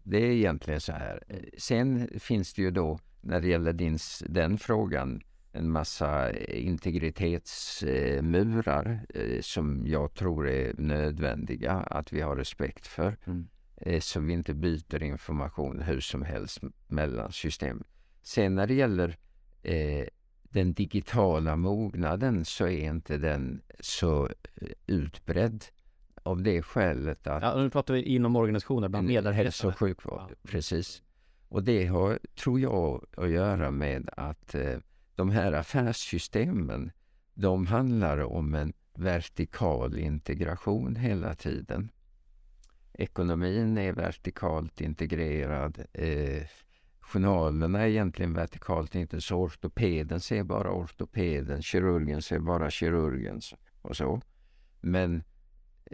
det är egentligen så här. Sen finns det ju då, när det gäller din, den frågan, en massa integritetsmurar eh, som jag tror är nödvändiga att vi har respekt för. Mm. Eh, så vi inte byter information hur som helst mellan system. Sen när det gäller eh, den digitala mognaden, så är inte den så utbredd av det skälet att... Ja, nu pratar vi inom organisationer, bland medarbetarhälsa och sjukvård. Ja. Precis. Och det har, tror jag, att göra med att eh, de här affärssystemen, de handlar om en vertikal integration hela tiden. Ekonomin är vertikalt integrerad, eh, journalerna är egentligen vertikalt, inte så ortopeden ser bara ortopeden, kirurgen ser bara kirurgen och så. Men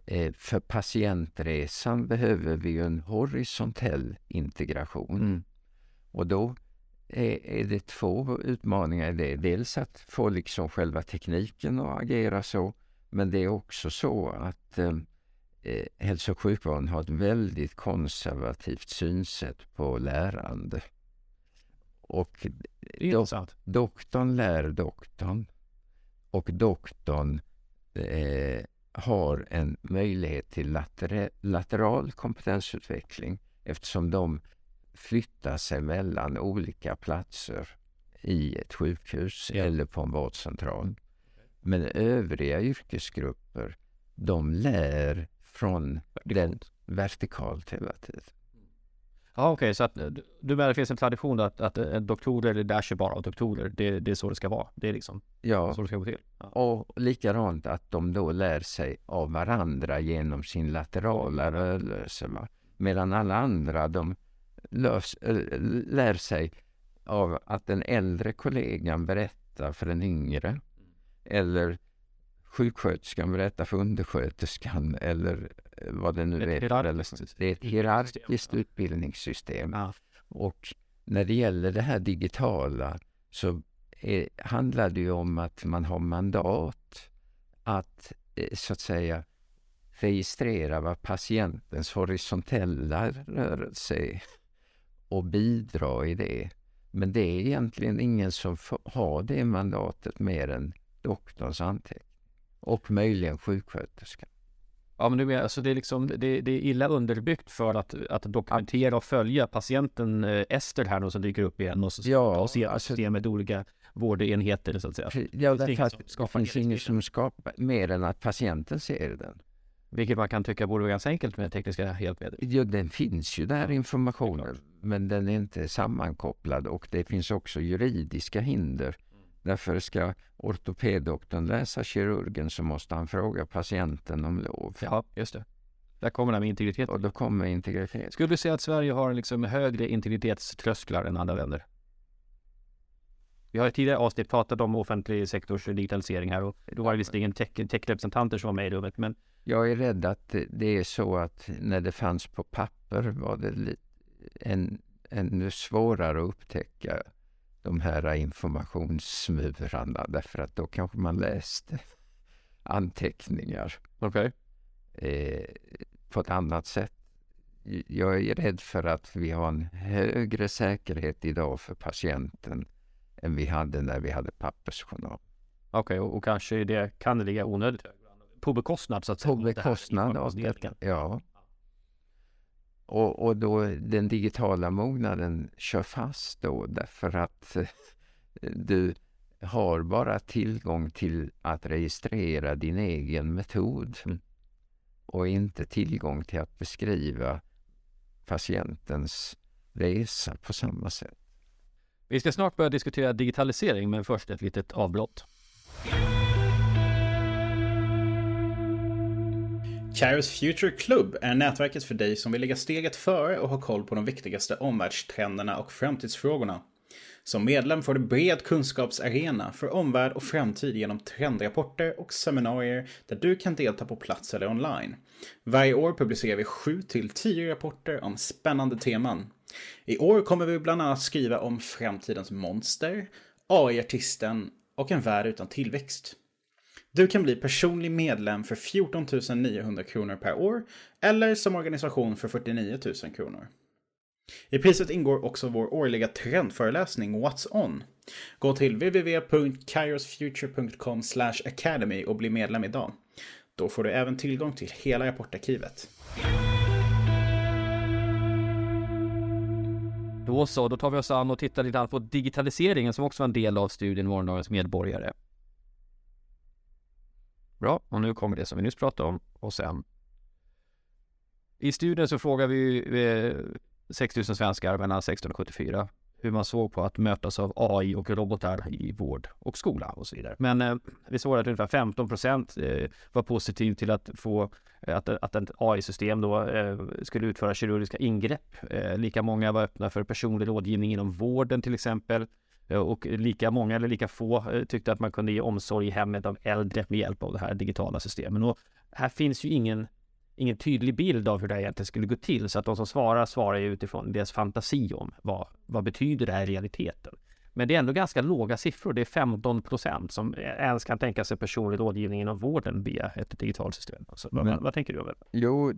eh, för patientresan behöver vi ju en horisontell integration. Mm. Och då är, är det två utmaningar i det. Dels att få liksom själva tekniken att agera så, men det är också så att eh, Eh, hälso- och sjukvården har ett väldigt konservativt synsätt på lärande. Och do- doktorn lär doktorn, och doktorn eh, har en möjlighet till later- lateral kompetensutveckling, eftersom de flyttar sig mellan olika platser i ett sjukhus ja. Eller på en vårdcentral. Men övriga yrkesgrupper, de lär från den vertikalt hela tiden. Ja, okej. Okay, så att du menar det finns en tradition att, att en doktor eller där sig bara av doktorer. Det, det är så det ska vara. Det är liksom ja. Så det ska gå till. Ja. Och likadant att de då lär sig av varandra genom sin laterala rörelse. Medan alla andra, de lös, lär sig av att den äldre kollegan berättar för den yngre. Eller sjuksköterskan berättar för undersköterskan eller vad det nu är. Det är ett hierarkiskt utbildningssystem. Ja. Och när det gäller det här digitala så är, handlar det ju om att man har mandat att så att säga registrera vad patientens horisontella rörelse är och bidra i det. Men det är egentligen ingen som får, har det mandatet mer än doktorns anteckning. Och möjligen sjuksköterska. Ja, men du menar, alltså det är liksom det, det är illa underbyggt för att, att dokumentera och följa patienten eh, Ester här och som dyker upp igen och, så, ja, och se alltså, systemet olika vårdenheter så att säga. Ja, det finns inget som skapar mer än att patienten ser den. Vilket man kan tycka borde vara ganska enkelt med tekniska hjälpmedel. Jo, den finns ju där informationen, men den är inte sammankopplad och det finns också juridiska hinder. Därför ska ortopeddoktorn läsa kirurgen så måste han fråga patienten om lov. Ja, just det. Där kommer det med integritet. Och då kommer integritet. Skulle du säga att Sverige har liksom högre integritetströsklar än andra länder? Vi har ju tidigare avsnitt pratat om offentlig sektors digitalisering här och då var det visserligen tech, tech-representanter som var med i rummet. Men... Jag är rädd att det är så att när det fanns på papper var det en, en svårare att upptäcka de här informationssmurarna, därför att då kanske man läste anteckningar okay. eh, på ett annat sätt. Jag är rädd för att vi har en högre säkerhet idag för patienten än vi hade när vi hade pappersjournal. Okej, okay, och, och kanske det kan det ligga onödigt på bekostnad så att säga. På bekostnad av det, ja. Och, och då den digitala mognaden kör fast då därför att du har bara tillgång till att registrera din egen metod mm. och inte tillgång till att beskriva patientens resa på samma sätt. Vi ska snart börja diskutera digitalisering, men först ett litet avbrott. Kairos Future Club är nätverket för dig som vill lägga steget före och ha koll på de viktigaste omvärldstrenderna och framtidsfrågorna. Som medlem får du bred kunskapsarena för omvärld och framtid genom trendrapporter och seminarier där du kan delta på plats eller online. Varje år publicerar vi sju till tio rapporter om spännande teman. I år kommer vi bland annat skriva om framtidens monster, A I-artisten och en värld utan tillväxt. Du kan bli personlig medlem för fjorton tusen niohundra kronor per år eller som organisation för fyrtionio tusen kronor. I priset ingår också vår årliga trendföreläsning What's On. Gå till w w w punkt kairos future punkt com slash academy och bli medlem idag. Då får du även tillgång till hela rapportarkivet. Då så, då tar vi oss an och tittar lite på digitaliseringen som också var en del av studien Morgondagens medborgare. Bra, och nu kommer det som vi nyss pratade om. Och sen, i studien så frågar vi sex tusen svenskar mellan sexton och sjuttiofyra hur man såg på att mötas av A I och robotar i vård och skola och så vidare. Men eh, vi såg att ungefär femton procent eh, var positiv till att få att, att ett A I-system då eh, skulle utföra kirurgiska ingrepp. Eh, lika många var öppna för personlig rådgivning inom vården till exempel. Och lika många eller lika få tyckte att man kunde ge omsorg i hemmet av äldre med hjälp av det här digitala systemen. Och här finns ju ingen, ingen tydlig bild av hur det här egentligen skulle gå till. Så att de som svarar, svarar ju utifrån deras fantasi om vad, vad betyder det här i realiteten. Men det är ändå ganska låga siffror. Det är femton procent som ens kan tänka sig personlig rådgivning inom vården via ett digitalt system. Så, men, vad, vad tänker du om det? Jo,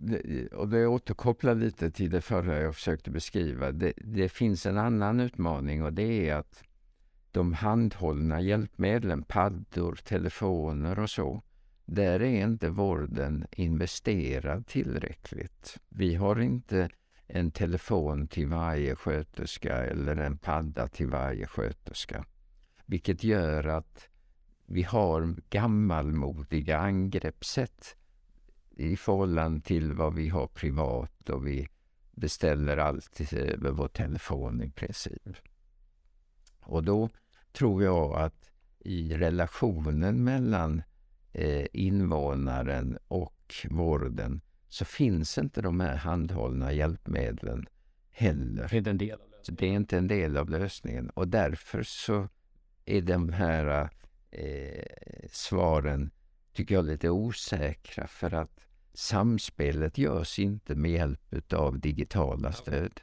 och det återkopplar lite till det förra jag försökte beskriva. Det, det finns en annan utmaning och det är att de handhållna hjälpmedlen, paddor, telefoner och så, där är inte vården investerad tillräckligt. Vi har inte en telefon till varje sköterska eller en padda till varje sköterska. Vilket gör att vi har gammalmodiga angreppssätt i förhållande till vad vi har privat och vi beställer allt över vår telefon i princip. Och då tror jag att i relationen mellan eh, invånaren och vården så finns inte de här handhållna hjälpmedlen heller. Det är inte en del av lösningen. Det är inte en del av lösningen. Och därför så är de här eh, svaren tycker jag lite osäkra för att samspelet görs inte med hjälp av digitala stöd.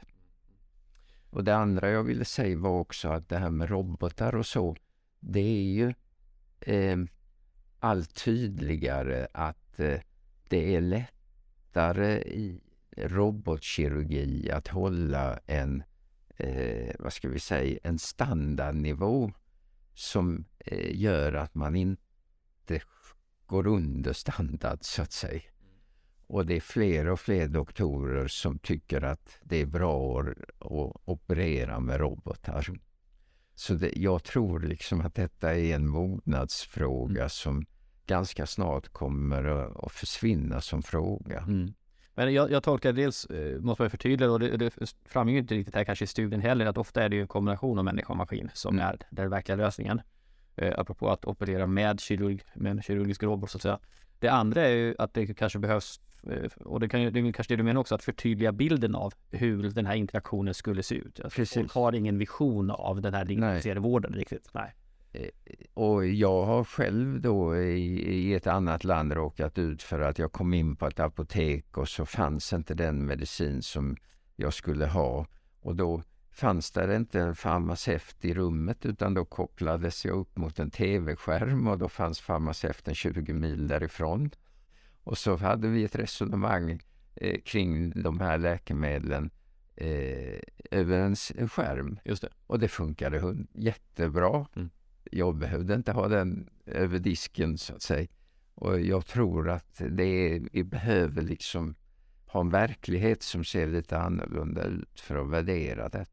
Och det andra jag ville säga var också att det här med robotar och så, det är ju eh, allt tydligare att eh, det är lättare i robotkirurgi att hålla en, eh, vad ska vi säga, en standardnivå som eh, gör att man inte går under standard så att säga. Och det är fler och fler doktorer som tycker att det är bra att operera med robotar. Så det, jag tror liksom att detta är en mognadsfråga mm. som ganska snart kommer att försvinna som fråga. Mm. Men jag, jag tolkar dels, måste man förtydliga, och det, det framgår ju inte riktigt här kanske i studien heller, att ofta är det ju en kombination av människa och maskin som mm. är den verkliga lösningen. Eh, apropå att operera med, kirurg, med en kirurgisk robot så att säga. Det andra är ju att det kanske behövs, och det, kan, det är kanske det du menar också, att förtydliga bilden av hur den här interaktionen skulle se ut. Precis. Folk har ingen vision av den här digitaliserade vården riktigt. Nej. Och jag har själv då i, i ett annat land råkat ut för att jag kom in på ett apotek och så fanns inte den medicin som jag skulle ha. Och då fanns det inte en farmaceut i rummet utan då kopplades jag upp mot en tv-skärm och då fanns farmaceuten tjugo mil därifrån. Och så hade vi ett resonemang eh, kring de här läkemedlen eh, över en skärm. Just det. Och det funkade hund- jättebra. Mm. Jag behövde inte ha den över disken så att säga. Och jag tror att det är, vi behöver liksom ha en verklighet som ser lite annorlunda ut för att värdera det.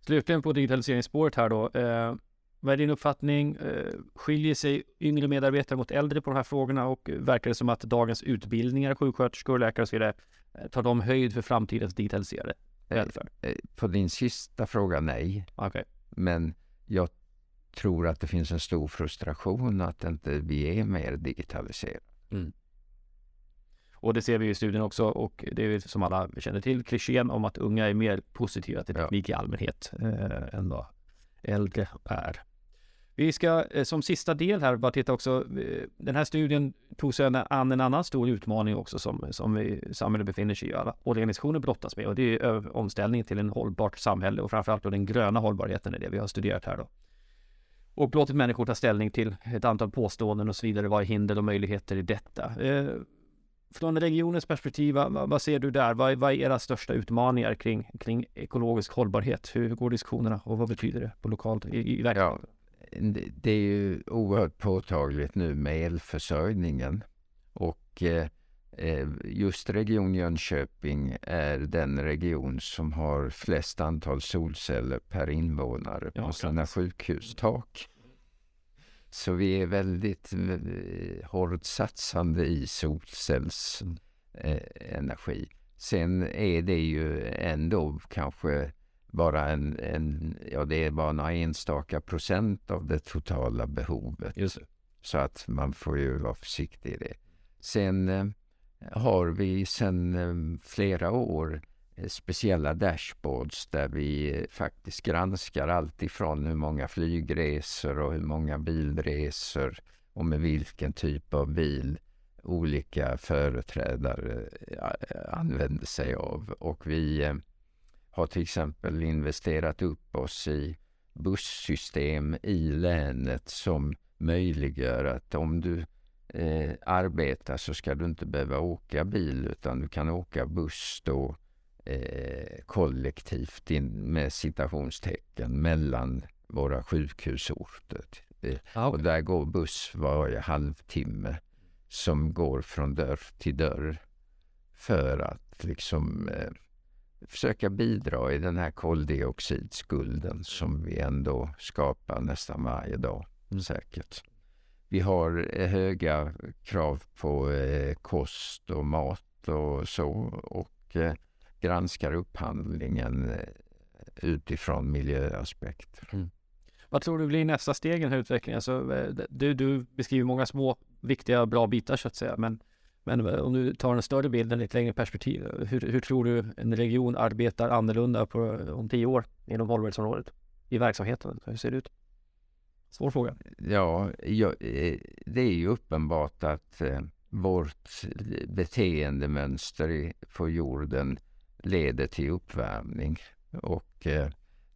Slutligen på digitaliseringsspåret här då. Eh, vad är din uppfattning? Eh, skiljer sig yngre medarbetare mot äldre på de här frågorna och verkar det som att dagens utbildningar, sjuksköterskor, läkare och så vidare, tar de höjd för framtidens digitaliserade välfärd? Eh, eh, på din sista fråga, nej. Okay. Men jag tror att det finns en stor frustration att inte vi är mer digitaliserade. Mm. Och det ser vi i studien också och det är som alla känner till, klichén om att unga är mer positiva till teknik ja. i allmänhet eh, än vad äldre är. Vi ska som sista del här bara titta också, den här studien tog sig an en annan stor utmaning också som, som vi, samhället befinner sig i, alla organisationer brottas med, och det är omställningen till en hållbart samhälle och framförallt då den gröna hållbarheten är det vi har studerat här då. Och låtit människor ta ställning till ett antal påståenden och så vidare, vad är hinder och möjligheter i detta. Eh, från regionens perspektiv, vad, vad ser du där? Vad, vad är era största utmaningar kring, kring ekologisk hållbarhet? Hur går diskussionerna och vad betyder det på lokalt i, i verkligheten? Ja, det är ju oerhört påtagligt nu med elförsörjningen, och eh, just Region Jönköping är den region som har flest antal solceller per invånare på ja, sina sjukhustak. Så vi är väldigt hårt satsande i solcellsenergi. Eh, Sen är det ju ändå kanske bara en, en ja det är bara några enstaka procent av det totala behovet. Just det. Så att man får ju vara försiktig i det. Sen eh, har vi sedan eh, flera år eh, speciella dashboards där vi eh, faktiskt granskar allt ifrån hur många flygresor och hur många bilresor och med vilken typ av bil olika företrädare eh, använder sig av. Och vi eh, har till exempel investerat upp oss i bussystem i länet som möjliggör att om du eh, arbetar så ska du inte behöva åka bil utan du kan åka buss då eh, kollektivt in, med citationstecken mellan våra sjukhusorter. Eh, ah, okay. Och där går buss varje halvtimme som går från dörr till dörr för att liksom eh, försöka bidra i den här koldioxidskulden som vi ändå skapar nästan varje dag, säkert. Vi har höga krav på eh, kost och mat och så, och eh, granskar upphandlingen eh, utifrån miljöaspekter. Mm. Vad tror du blir nästa steg i den här utvecklingen? Alltså, du, du beskriver många små, viktiga, bra bitar så att säga, men Men om du tar en större bild, en lite längre perspektiv, hur, hur tror du en region arbetar annorlunda på, om tio år inom hållbarhetsområdet i verksamheten? Hur ser det ut? Svår fråga. Ja, ja det är ju uppenbart att eh, vårt beteendemönster i, på jorden leder till uppvärmning, och eh,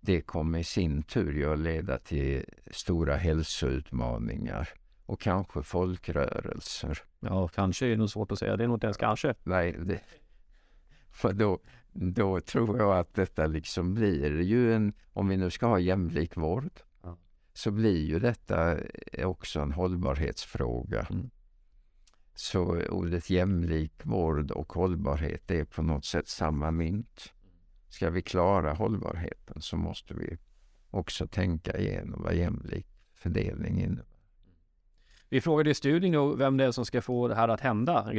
det kommer i sin tur att leda till stora hälsoutmaningar. Och kanske folkrörelser. Ja, kanske är det nog svårt att säga. Det är nog inte ens kanske. Nej, det, för då, då tror jag att detta liksom blir ju en... Om vi nu ska ha jämlik vård, ja, så blir ju detta också en hållbarhetsfråga. Mm. Så ordet jämlik vård och hållbarhet är på något sätt samma mynt. Ska vi klara hållbarheten så måste vi också tänka igenom vad jämlik fördelning innebär. Vi frågade i studien då vem det är som ska få det här att hända,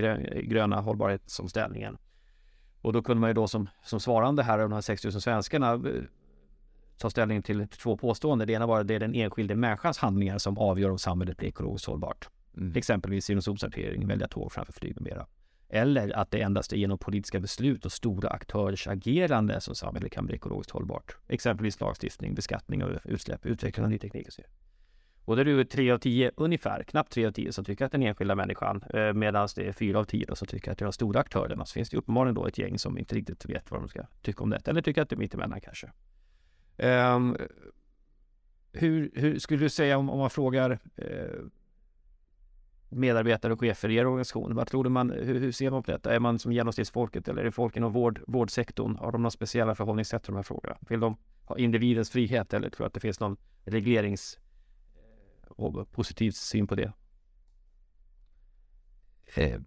gröna hållbarhetsomställningen. Och då kunde man ju då som, som svarande här av de här sex tusen svenskarna ta ställning till två påståenden. Det ena var att det är den enskilde människans handlingar som avgör om samhället blir ekologiskt hållbart. Mm. Exempelvis genom sopsortering, välja tåg framför flyg och mera. Eller att det endast är genom politiska beslut och stora aktörers agerande som samhället kan bli ekologiskt hållbart. Exempelvis lagstiftning, beskattning och utsläpp, utveckling av ny teknik och så. Och det är ju tre av tio ungefär, knappt tre av tio som tycker att den enskilda människan, medan det är fyra av tio som tycker att det är de stora aktörerna. Så finns det uppenbarligen då ett gäng som inte riktigt vet vad de ska tycka om det, eller tycker att det är mitt emellan kanske. Um, hur, hur skulle du säga om, om man frågar uh, medarbetare och chefer i er organisation, vad tror du man, hur, hur ser man på detta? Är man som genomsnittsfolket eller är det folk inom vård, vårdsektorn? Har de några speciella förhållningssätt till de här frågorna? Vill de ha individens frihet eller tror att det finns någon reglerings och positiv syn på det? Eh,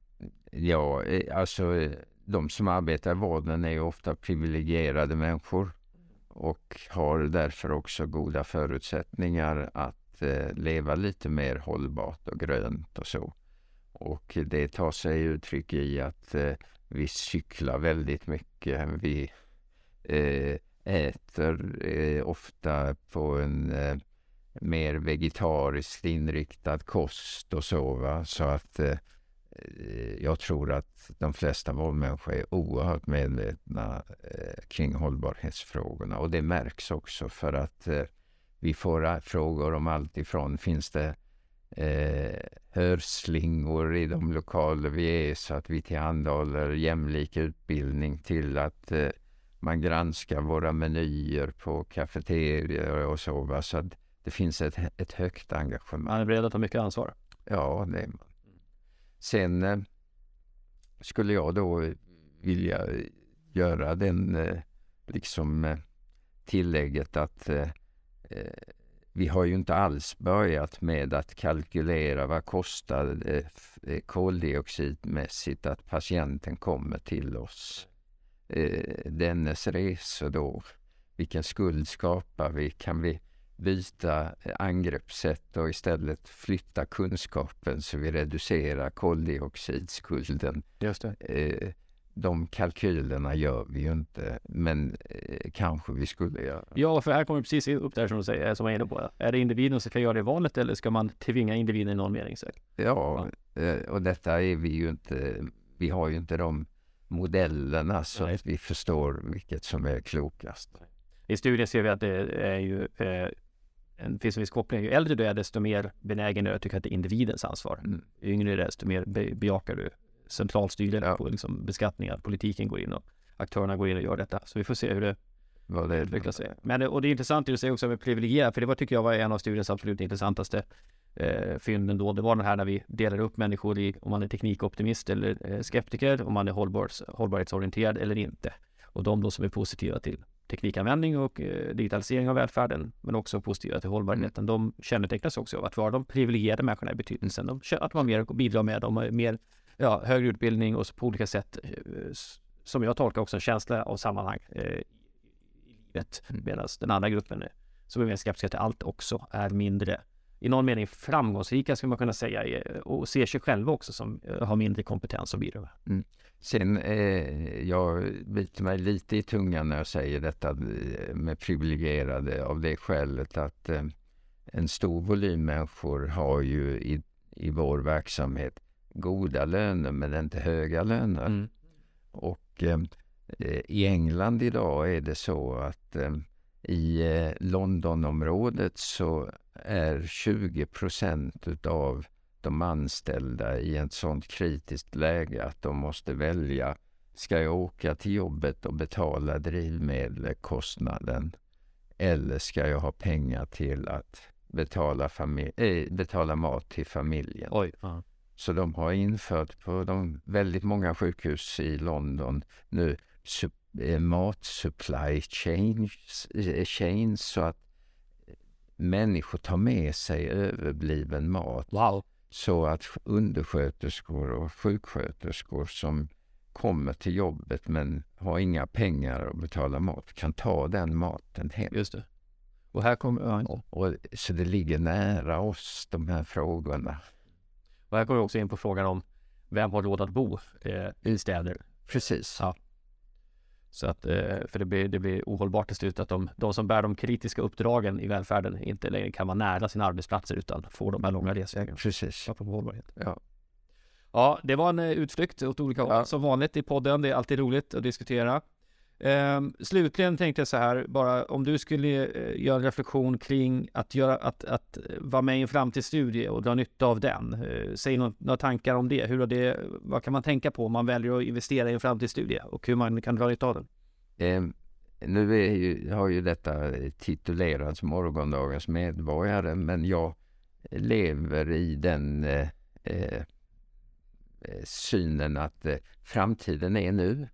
ja, alltså de som arbetar i vården är ju ofta privilegierade människor och har därför också goda förutsättningar att eh, leva lite mer hållbart och grönt och så. Och det tar sig uttryck i att eh, vi cyklar väldigt mycket. Vi eh, äter eh, ofta på en... Eh, mer vegetariskt inriktad kost och så, va? Så att eh, jag tror att de flesta vårdmänniskor är oerhört medvetna eh, kring hållbarhetsfrågorna, och det märks också för att eh, Vi får frågor om allt ifrån finns det eh, hörslingor i de lokaler vi är så att vi tillhandahåller jämlik utbildning till att eh, man granskar våra menyer på kafeterier och så. Va? Så att det finns ett, ett högt engagemang. Man är beredd att ta mycket ansvar. Ja, det är man. Sen eh, skulle jag då vilja göra den eh, liksom eh, tillägget att eh, vi har ju inte alls börjat med att kalkylera vad kostar eh, koldioxidmässigt att patienten kommer till oss. Eh, dennes resor då. Vilken skuld skapar vi? Kan vi byta angreppssätt och istället flytta kunskapen så vi reducerar koldioxidskulden? Just det. Eh, de kalkylerna gör vi ju inte, men eh, kanske vi skulle göra. Ja, för här kommer precis upp där som du säger, som jag är inne på. Är det individen som ska göra det valet eller ska man tvinga individen i någon mening? Så? Ja, ja. Eh, och detta är vi ju inte, vi har ju inte de modellerna så Nej. Att vi förstår vilket som är klokast. I studien ser vi att det är ju eh, en finns en viss koppling. Ju äldre du är desto mer benägen du tycker att det är individens ansvar. Mm. Ju yngre du är desto mer be- bejakar du centralstyrningen ja. på liksom, beskattningen. Politiken går in och aktörerna går in och gör detta. Så vi får se hur det vad det utvecklas. Men, och det är intressant att säga också med privilegier, för det var, tycker jag var en av studiens absolut intressantaste eh, fynden då. Det var den här när vi delade upp människor i om man är teknikoptimist eller eh, skeptiker, om man är hållbars, hållbarhetsorienterad eller inte. Och de då som är positiva till teknikanvändning och eh, digitalisering av välfärden, men också positiva till hållbarheten. Mm. De kännetecknas också av att vara de privilegierade människorna i betydelsen. De känner att de har mer att bidra med, de har mer ja, högre utbildning och så på olika sätt, eh, som jag tolkar också, en känsla av sammanhang eh, i livet. Mm. Medan den andra gruppen som är mer skeptiska till allt också är mindre, i någon mening framgångsrika skulle man kunna säga, och ser sig själva också som har mindre kompetens och bidrar med. Mm. Sen, eh, jag biter mig lite i tungan när jag säger detta med privilegierade av det skälet att eh, en stor volym människor har ju i, i vår verksamhet goda löner men inte höga löner. Mm. Och eh, i England idag är det så att eh, i eh, Londonområdet så är tjugo procent av de anställda i ett sådant kritiskt läge att de måste välja, ska jag åka till jobbet och betala drivmedelskostnaden eller ska jag ha pengar till att betala, famil- äh, betala mat till familjen? Oj, ja. Så de har infört på de väldigt många sjukhus i London nu sup- äh, matsupply chains, äh, chains så att människor tar med sig överbliven mat. Wow. Så att undersköterskor och sjuksköterskor som kommer till jobbet men har inga pengar att betala mat kan ta den maten hem. Just det. Och här kommer ja. och, så det ligger nära oss, de här frågorna. Och här kommer vi också in på frågan om vem har råd att bo eh, i städer. Precis. Ja. Så att, för det blir, det blir ohållbart till slut att de, de som bär de kritiska uppdragen i välfärden inte längre kan vara nära sina arbetsplatser utan får de här långa resvägarna. Precis. Ja. Ja, det var en utflykt åt olika håll. Ja. Som vanligt i podden, det är alltid roligt att diskutera. Ehm, slutligen tänkte jag så här, bara om du skulle göra en reflektion kring att, göra, att, att vara med i en framtidsstudie och dra nytta av den. Ehm, säg några, några tankar om det. Hur har det. Vad kan man tänka på om man väljer att investera i en framtidsstudie och hur man kan dra nytta av den? Ehm, nu är ju, har ju detta titulerats morgondagens medborgare, men jag lever i den eh, eh, synen att eh, framtiden är nu.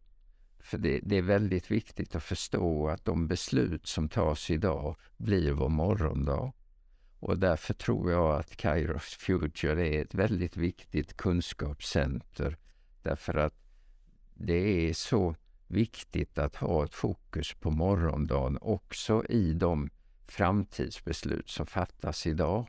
För det, det är väldigt viktigt att förstå att de beslut som tas idag blir vår morgondag. Och därför tror jag att Kairos Future är ett väldigt viktigt kunskapscenter. Därför att det är så viktigt att ha ett fokus på morgondagen också i de framtidsbeslut som fattas idag.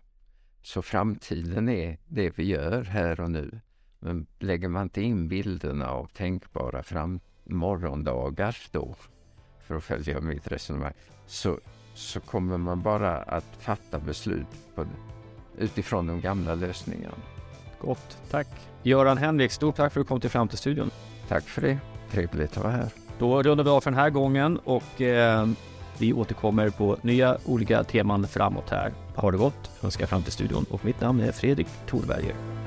Så framtiden är det vi gör här och nu. Men lägger man inte in bilderna av tänkbara framtid, morgondagar då, för att följa mitt resonemang, så, så kommer man bara att fatta beslut på, utifrån de gamla lösningarna. Gott, tack. Göran Henriks, stort tack för att du kom till Framtidsstudion. Tack för det, trevligt att vara här. Då rundar vi av för den här gången och eh, Vi återkommer på nya olika teman framåt här. Ha det gott, önskar Framtidsstudion och mitt namn är Fredrik Torberger.